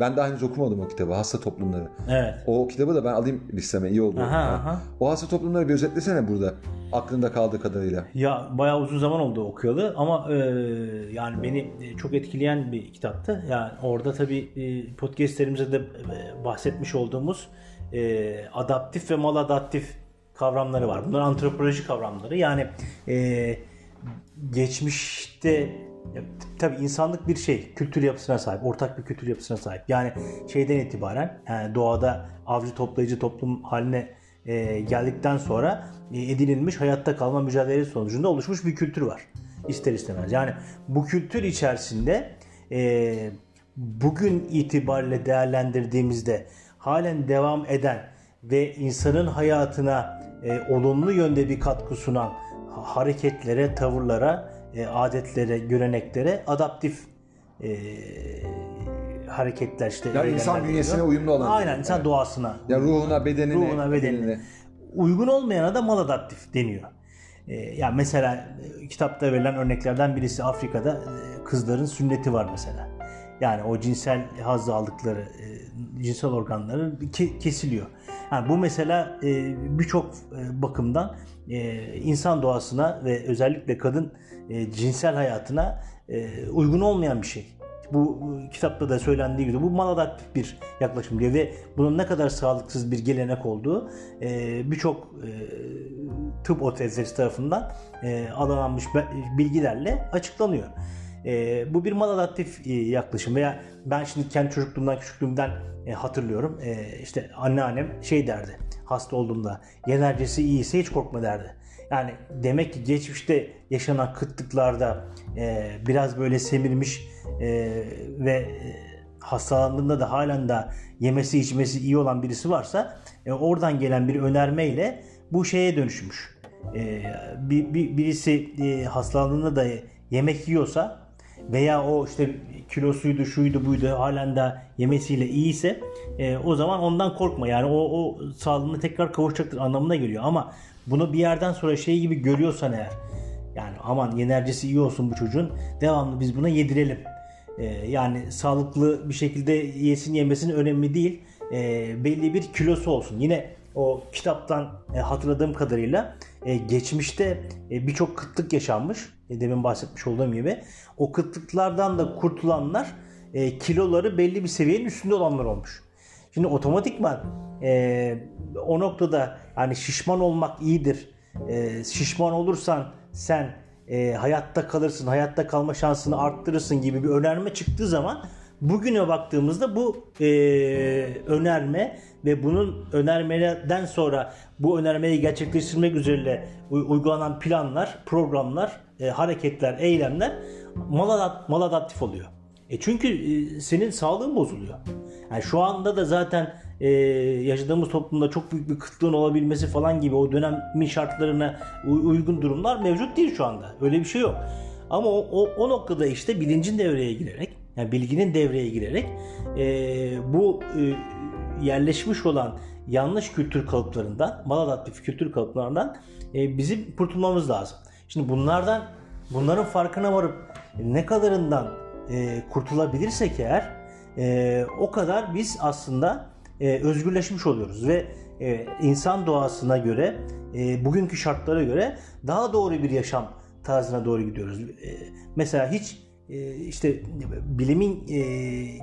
Ben daha henüz okumadım o kitabı. Hasta Toplumları. Evet. O kitabı da ben alayım listeme. İyi oldu. Aha. O Hasta Toplumları bir özetlesene burada. Aklında kaldığı kadarıyla. Ya bayağı uzun zaman oldu okuyalı ama yani beni çok etkileyen bir kitaptı. Yani orada tabii podcastlerimizde de bahsetmiş olduğumuz adaptif ve maladaptif kavramları var. Bunlar antropoloji kavramları. Yani geçmişte tabii insanlık bir kültür yapısına sahip, ortak bir kültür yapısına sahip. Yani şeyden itibaren, yani doğada avcı toplayıcı toplum haline geldikten sonra edinilmiş hayatta kalma mücadelesi sonucunda oluşmuş bir kültür var ister istemez. Yani bu kültür içerisinde bugün itibariyle değerlendirdiğimizde halen devam eden ve insanın hayatına olumlu yönde bir katkı sunan hareketlere, tavırlara, adetlere, göreneklere adaptif hareketler yani insan bünyesine uyumlu olan. Aynen, insan doğasına. Yani ruhuna, bedenine. Uygun olmayana da maladaptif deniyor. Yani mesela kitapta verilen örneklerden birisi Afrika'da kızların sünneti var mesela. Yani o cinsel haz aldıkları cinsel organları kesiliyor. Yani bu mesela birçok bakımdan insan doğasına ve özellikle kadın cinsel hayatına uygun olmayan bir şey. Bu kitapta da söylendiği gibi bu maladaptif bir yaklaşım diyor ve bunun ne kadar sağlıksız bir gelenek olduğu birçok tıp otoritesi tarafından alınmış bilgilerle açıklanıyor. Bu bir maladaptif yaklaşım veya ben şimdi kendi çocukluğumdan, küçüklüğümden hatırlıyorum. İşte anneannem derdi hasta olduğumda, enerjisi iyiyse hiç korkma derdi. Yani demek ki geçmişte yaşanan kıtlıklarda biraz böyle semirmiş ve hastalandığında da halen de yemesi içmesi iyi olan birisi varsa oradan gelen bir önermeyle bu dönüşmüş. Birisi hastalandığında da yemek yiyorsa veya o kilosuydu, şuydu, buydu halen de yemesiyle iyiyse o zaman ondan korkma. Yani o sağlığına tekrar kavuşacaktır anlamına geliyor. Ama bunu bir yerden sonra gibi görüyorsan eğer, yani aman enerjisi iyi olsun bu çocuğun, devamlı biz buna yedirelim Yani sağlıklı bir şekilde yesin yemesinin önemli değil. Belli bir kilosu olsun. Yine o kitaptan hatırladığım kadarıyla geçmişte birçok kıtlık yaşanmış. Demin bahsetmiş olduğum gibi. O kıtlıklardan da kurtulanlar kiloları belli bir seviyenin üstünde olanlar olmuş. Şimdi otomatikman o noktada yani şişman olmak iyidir. Şişman olursan sen hayatta kalırsın, hayatta kalma şansını arttırırsın gibi bir önerme çıktığı zaman bugüne baktığımızda bu önerme ve bunun önermeden sonra bu önermeyi gerçekleştirmek üzere uygulanan planlar, programlar, hareketler, eylemler maladaptif oluyor. Çünkü senin sağlığın bozuluyor. Yani şu anda da zaten yaşadığımız toplumda çok büyük bir kıtlığın olabilmesi falan gibi o dönemin şartlarına uygun durumlar mevcut değil şu anda. Öyle bir şey yok. Ama o noktada işte bilincin devreye girerek, yani bilginin devreye girerek bu yerleşmiş olan yanlış kültür kalıplarından, maladaptif kültür kalıplarından bizim kurtulmamız lazım. Şimdi bunların farkına varıp ne kadarından kurtulabilirsek eğer o kadar biz aslında özgürleşmiş oluyoruz ve insan doğasına göre, bugünkü şartlara göre daha doğru bir yaşam tarzına doğru gidiyoruz. Mesela hiç işte bilimin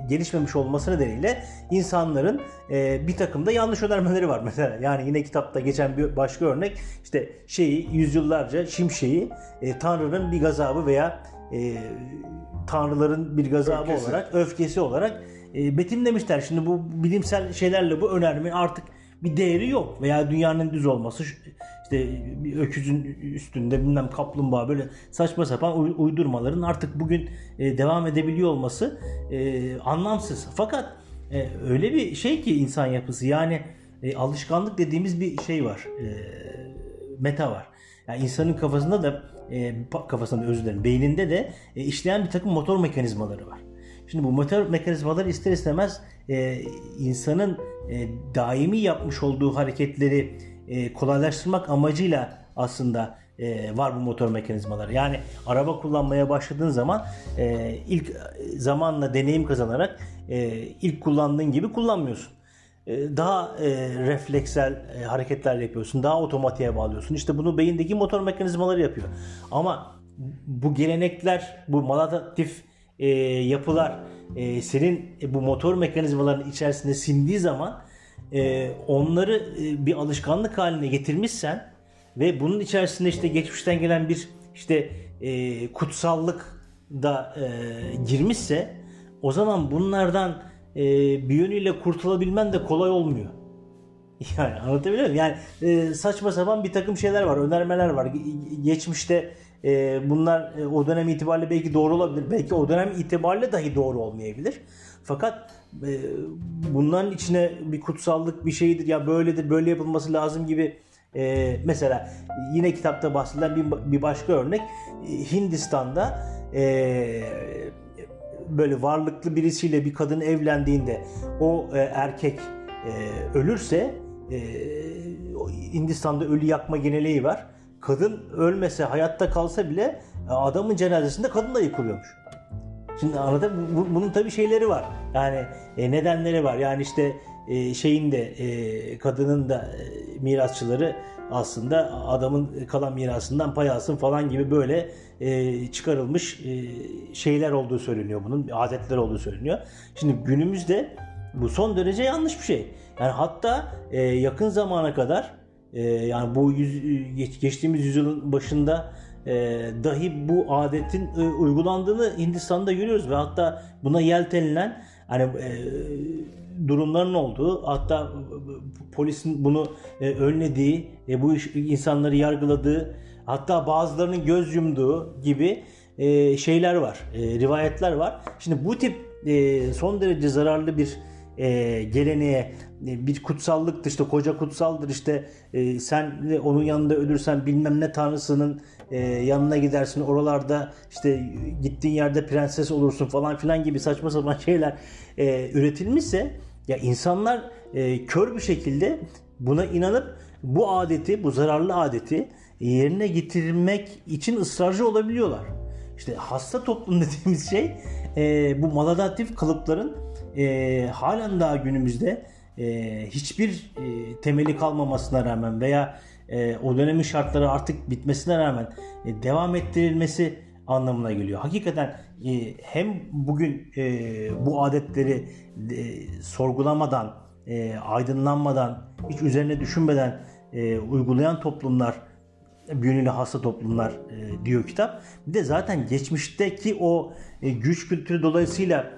gelişmemiş olması nedeniyle insanların bir takım da yanlış önermeleri var mesela. Yani yine kitapta geçen bir başka örnek işte yüzyıllarca şimşeği Tanrı'nın bir gazabı veya Tanrıların bir gazabı olarak, öfkesi olarak betimlemişler. Şimdi bu bilimsel şeylerle bu önermenin artık bir değeri yok. Veya dünyanın düz olması, işte bir öküzün üstünde bilmem kaplumbağa, böyle saçma sapan uydurmaların artık bugün devam edebiliyor olması anlamsız. Fakat öyle bir şey ki insan yapısı, yani alışkanlık dediğimiz bir şey var. Meta var. Yani insanın kafasında da beyninde de işleyen bir takım motor mekanizmaları var. Şimdi bu motor mekanizmaları ister istemez insanın daimi yapmış olduğu hareketleri kolaylaştırmak amacıyla aslında var bu motor mekanizmaları. Yani araba kullanmaya başladığın zaman ilk zamanla deneyim kazanarak ilk kullandığın gibi kullanmıyorsun. Daha refleksel hareketler yapıyorsun. Daha otomatiğe bağlıyorsun. İşte bunu beyindeki motor mekanizmaları yapıyor. Ama bu gelenekler, bu maladaptif yapılar senin bu motor mekanizmaların içerisinde sindiği zaman onları bir alışkanlık haline getirmişsen ve bunun içerisinde işte geçmişten gelen bir işte kutsallık da girmişse, o zaman bunlardan bir yönüyle kurtulabilmen de kolay olmuyor. Yani anlatabiliyor muyum? Yani saçma sapan bir takım şeyler var, önermeler var. Geçmişte bunlar o dönem itibariyle belki doğru olabilir. Belki o dönem itibariyle dahi doğru olmayabilir. Fakat bunların içine bir kutsallık, bir şeydir, ya böyledir, böyle yapılması lazım gibi. Mesela yine kitapta bahsedilen bir başka örnek. Hindistan'da böyle varlıklı birisiyle bir kadın evlendiğinde o erkek ölürse, Hindistan'da ölü yakma geleneği var. Kadın ölmese, hayatta kalsa bile adamın cenazesinde kadın da yıkılıyormuş. Şimdi arada bunun tabii şeyleri var. Yani nedenleri var. Yani işte kadının da mirasçıları aslında adamın kalan mirasından pay alsın falan gibi böyle çıkarılmış şeyler olduğu söyleniyor bunun. Adetler olduğu söyleniyor. Şimdi günümüzde bu son derece yanlış bir şey. Yani hatta yakın zamana kadar yani bu geçtiğimiz yüzyılın başında dahi bu adetin uygulandığını Hindistan'da görüyoruz ve hatta buna yeltenilen hani durumların olduğu, hatta polisin bunu önlediği, bu insanları yargıladığı, hatta bazılarının göz yumduğu gibi şeyler var, rivayetler var. Şimdi bu tip son derece zararlı bir geleneğe, bir kutsallıktır, işte koca kutsaldır, işte sen onun yanında ölürsen bilmem ne tanrısının yanına gidersin, oralarda işte gittiğin yerde prenses olursun falan filan gibi saçma sapan şeyler üretilmişse, ya insanlar kör bir şekilde buna inanıp bu adeti, bu zararlı adeti yerine getirmek için ısrarcı olabiliyorlar. İşte hasta toplum dediğimiz şey bu maladaptif kalıpların halen daha günümüzde hiçbir temeli kalmamasına rağmen veya o dönemin şartları artık bitmesine rağmen devam ettirilmesi anlamına geliyor. Hakikaten hem bugün bu adetleri sorgulamadan, aydınlanmadan, hiç üzerine düşünmeden uygulayan toplumlar, yönüyle hasta toplumlar diyor kitap. Bir de zaten geçmişteki o güç kültürü dolayısıyla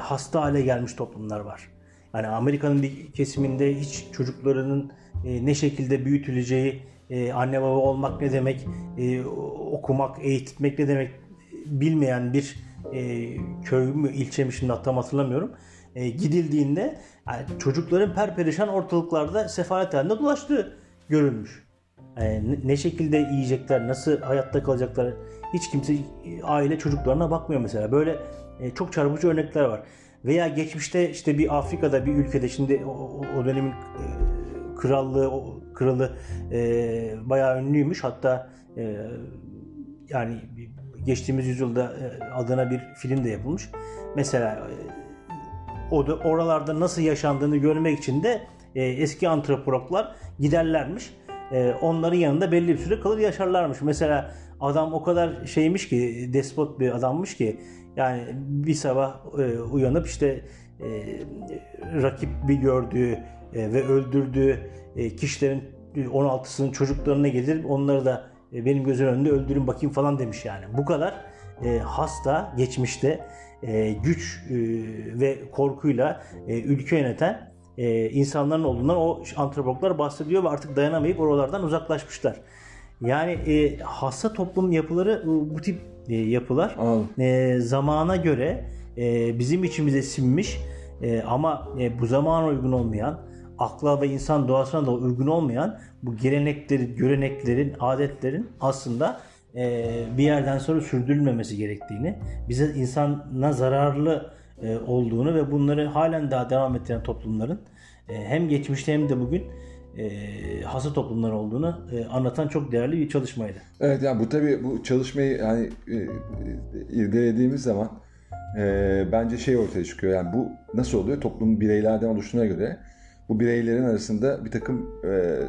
hasta hale gelmiş toplumlar var. Yani Amerika'nın bir kesiminde hiç çocuklarının ne şekilde büyütüleceği, anne baba olmak ne demek, okumak, eğitmek ne demek bilmeyen bir köy mü, ilçe mi, şimdi tam hatırlamıyorum. Gidildiğinde yani çocukların perperişan ortalıklarda sefalet halinde dolaştığı görülmüş. Yani ne şekilde yiyecekler, nasıl hayatta kalacaklar, hiç kimse aile çocuklarına bakmıyor mesela. Böyle çok çarpıcı örnekler var. Veya geçmişte işte bir Afrika'da bir ülkede, şimdi o dönemin kralı bayağı ünlüymüş. Hatta yani geçtiğimiz yüzyılda adına bir film de yapılmış. Mesela oralarda nasıl yaşandığını görmek için de eski antropologlar giderlermiş. Onların yanında belli bir süre kalır yaşarlarmış. Mesela adam o kadar şeymiş ki, despot bir adammış ki, yani bir sabah uyanıp işte rakip bir gördüğü ve öldürdüğü kişilerin 16'sının çocuklarına gelir, onları da benim gözümün önünde öldürün bakayım falan demiş yani. Bu kadar hasta geçmişte güç ve korkuyla ülke yöneten insanların olduğundan o antropologlar bahsediyor ve artık dayanamayıp oralardan uzaklaşmışlar. Yani hasta toplum yapıları bu tip yapılar. Zamana göre bizim içimize sinmiş ama bu zamana uygun olmayan, akla ve insan doğasına da uygun olmayan bu geleneklerin, göreneklerin, adetlerin aslında bir yerden sonra sürdürülmemesi gerektiğini, bize insana zararlı olduğunu ve bunları halen daha devam ettiren toplumların hem geçmişte hem de bugün hasta toplumlar olduğunu anlatan çok değerli bir çalışmaydı. Evet, yani bu tabii bu çalışmayı yani irdelediğimiz zaman bence şey ortaya çıkıyor. Yani bu nasıl oluyor? Toplumun bireylerden oluştuğuna göre bu bireylerin arasında bir takım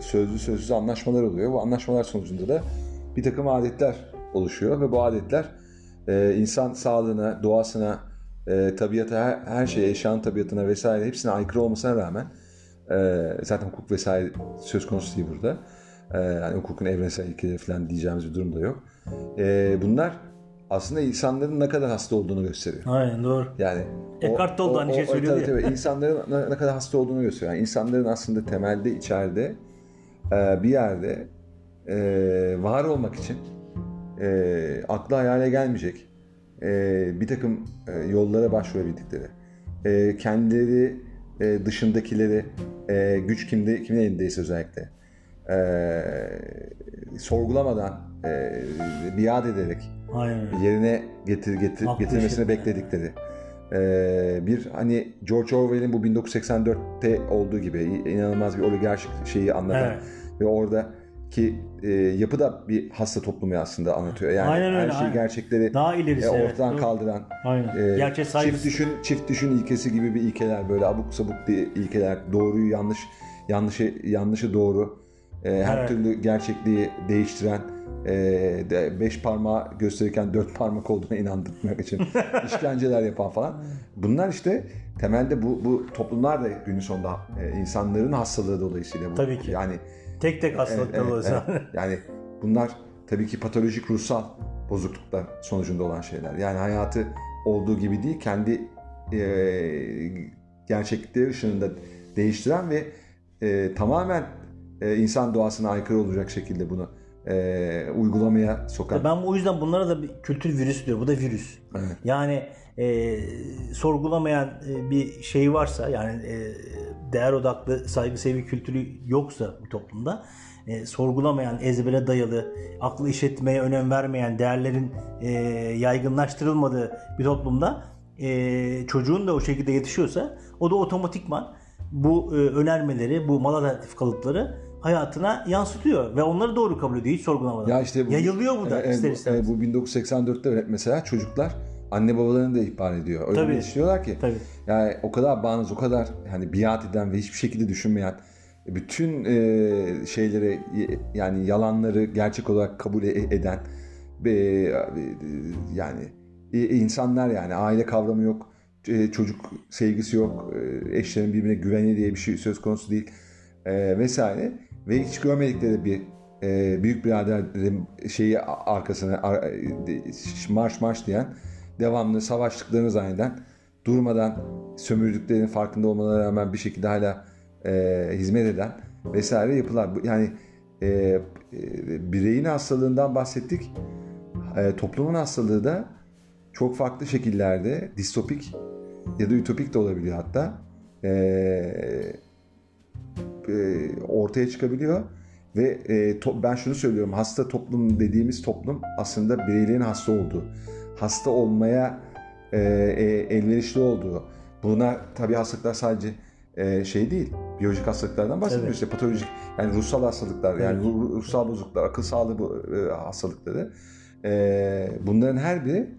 sözlü sözsüz anlaşmalar oluyor. Bu anlaşmalar sonucunda da bir takım adetler oluşuyor ve bu adetler insan sağlığına, doğasına, tabiata, her şeye, eşyanın tabiatına vesaire hepsine aykırı olmasına rağmen zaten hukuk vesaire söz konusu değil burada. Yani hukukun evrensel ilkeleri falan diyeceğimiz bir durum da yok. Bunlar aslında insanların ne kadar hasta olduğunu gösteriyor. Aynen, doğru. Yani Eckhart Tolle aynı şey söylüyor diye. Tabii, insanların ne kadar hasta olduğunu gösteriyor. Yani insanların aslında temelde içeride bir yerde var olmak için akla hayale gelmeyecek bir takım yollara başvurabildikleri, kendileri dışındakileri, güç kimin elindeyse özellikle sorgulamadan, biat ederek yerine getirmesini bekledikleri bir, hani George Orwell'in bu 1984'te olduğu gibi inanılmaz bir oligarşik şeyi anlatan, evet, ve orada ki yapı da bir hasta toplumu aslında anlatıyor. Yani aynen öyle, her şeyi, aynen, gerçekleri daha ilerisi, ortadan kaldıran, çift düşün ilkesi gibi bir ilkeler, böyle abuk sabuk bir ilkeler, doğruyu yanlışı doğru, her türlü gerçekliği değiştiren, beş parmağı gösterirken dört parmak olduğuna inandırmak için işkenceler yapan falan. Bunlar işte temelde bu toplumlar da günün sonunda insanların hastalığı dolayısıyla bu. Tabii ki. Yani tek hastalıklar olursa. Evet. Yani bunlar tabii ki patolojik ruhsal bozukluklar sonucunda olan şeyler. Yani hayatı olduğu gibi değil, kendi gerçeklikleri ışığında değiştiren ve tamamen insan doğasına aykırı olacak şekilde bunu uygulamaya sokan. Ben o yüzden bunlara da bir kültür virüsü diyor. Bu da virüs. Evet. Yani sorgulamayan bir şey varsa, yani değer odaklı, saygısevi kültürü yoksa bu toplumda, sorgulamayan, ezbere dayalı, aklı işletmeye önem vermeyen, değerlerin yaygınlaştırılmadığı bir toplumda çocuğun da o şekilde yetişiyorsa, o da otomatikman bu önermeleri, bu maladaptif kalıpları hayatına yansıtıyor ve onları doğru kabul ediyor hiç sorgulamadan. Ya işte bu, yayılıyor bu da ister istemez. Bu 1984'te mesela çocuklar anne babalarını da ihbar ediyor. Öyle bir düşünüyorlar ki. Tabii. Yani o kadar bağımsız, o kadar hani biat eden ve hiçbir şekilde düşünmeyen, bütün şeyleri, yani yalanları gerçek olarak kabul eden yani insanlar, yani aile kavramı yok, çocuk sevgisi yok, eşlerin birbirine güveni diye bir şey söz konusu değil vesaire ve hiç görmedikleri bir büyükbiraderin şeyi arkasına marş diyen, devamlı savaştıklarını zanneden, durmadan sömürdüklerinin farkında olmalarına rağmen bir şekilde hala hizmet eden vesaire yapılar. Yani bireyin hastalığından bahsettik. Toplumun hastalığı da çok farklı şekillerde distopik ya da ütopik de olabiliyor hatta. Ortaya çıkabiliyor. Ve ben şunu söylüyorum. Hasta toplum dediğimiz toplum aslında bireylerin hasta olduğu, hasta olmaya elverişli olduğu. Buna tabii hastalıklar sadece şey değil, biyolojik hastalıklardan bahsediyoruz. Evet. İşte patolojik, yani ruhsal hastalıklar, yani ruhsal bozukluklar, akıl sağlığı hastalıkları. Bunların her biri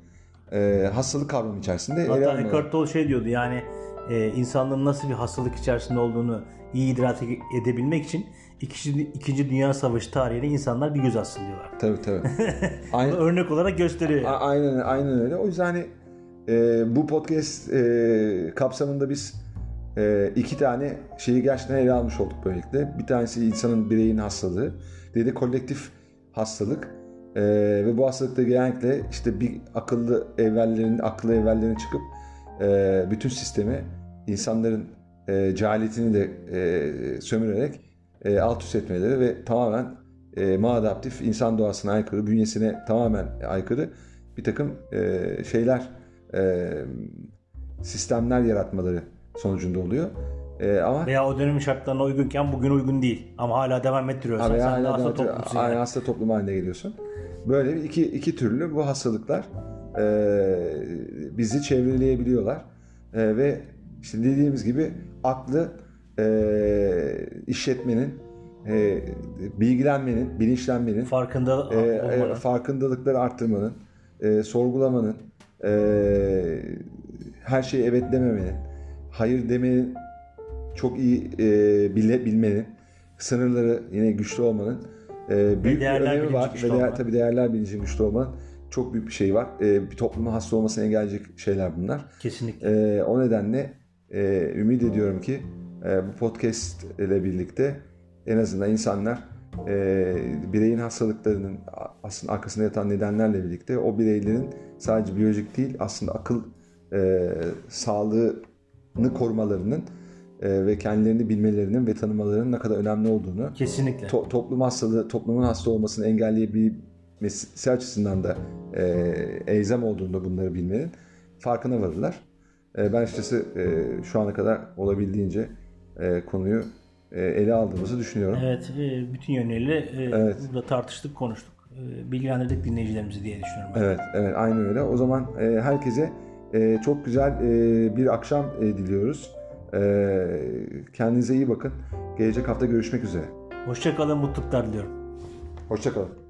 hastalık kavramı içerisinde ele alınıyor. Hatta Eckhart Tolle şey diyordu, yani insanların nasıl bir hastalık içerisinde olduğunu iyi idrak edebilmek için İkinci Dünya Savaşı tarihine insanlar bir göz atsın diyorlar. Tabii. Örnek olarak gösteriyor. Aynen öyle. O yüzden hani, bu podcast kapsamında biz iki tane şeyi gerçekten ele almış olduk böylelikle. Bir tanesi insanın, bireyin hastalığı, diğeri de kolektif hastalık. Ve bu hastalıkta genellikle işte bir akıllı evvellerine çıkıp bütün sistemi, insanların cehaletini de sömürerek alt üst etmeleri ve tamamen maadaptif, insan doğasına aykırı, bünyesine tamamen aykırı bir takım şeyler, sistemler yaratmaları sonucunda oluyor. Ama veya o dönemin şartlarına uygunken bugün uygun değil ama hala devam ettiriyorsan sen de hasta toplumsun. Aynen, hasta toplum haline geliyorsun. Böyle iki türlü bu hastalıklar bizi çevreleyebiliyorlar ve işte dediğimiz gibi aklı işletmenin, bilgilenmenin, bilinçlenmenin, farkındalıkları arttırmanın, sorgulamanın, her şeyi evet dememenin, hayır demenin, çok iyi bilmenin, sınırları yine güçlü olmanın büyük bir önemi var. Tabii değerler bilincinin güçlü olmanın çok büyük bir şey var. Bir toplumun hasta olmasını engelleyecek şeyler bunlar. Kesinlikle. O nedenle ümit ediyorum ki bu podcast ile birlikte en azından insanlar bireyin hastalıklarının aslında arkasında yatan nedenlerle birlikte o bireylerin sadece biyolojik değil aslında akıl sağlığını korumalarının ve kendilerini bilmelerinin ve tanımalarının ne kadar önemli olduğunu, kesinlikle toplumun hasta olmasını engelleyebilmesi açısından da elzem olduğunu bunları bilmenin farkına varırlar. Ben açıkçası şu ana kadar olabildiğince konuyu ele aldığımızı düşünüyorum. Evet, bütün yönleriyle burada tartıştık, konuştuk, bilgilendirdik dinleyicilerimizi diye düşünüyorum. Evet, aynı öyle. O zaman herkese çok güzel bir akşam diliyoruz. Kendinize iyi bakın. Gelecek hafta görüşmek üzere. Hoşça kalın, mutluluklar diliyorum. Hoşça kalın.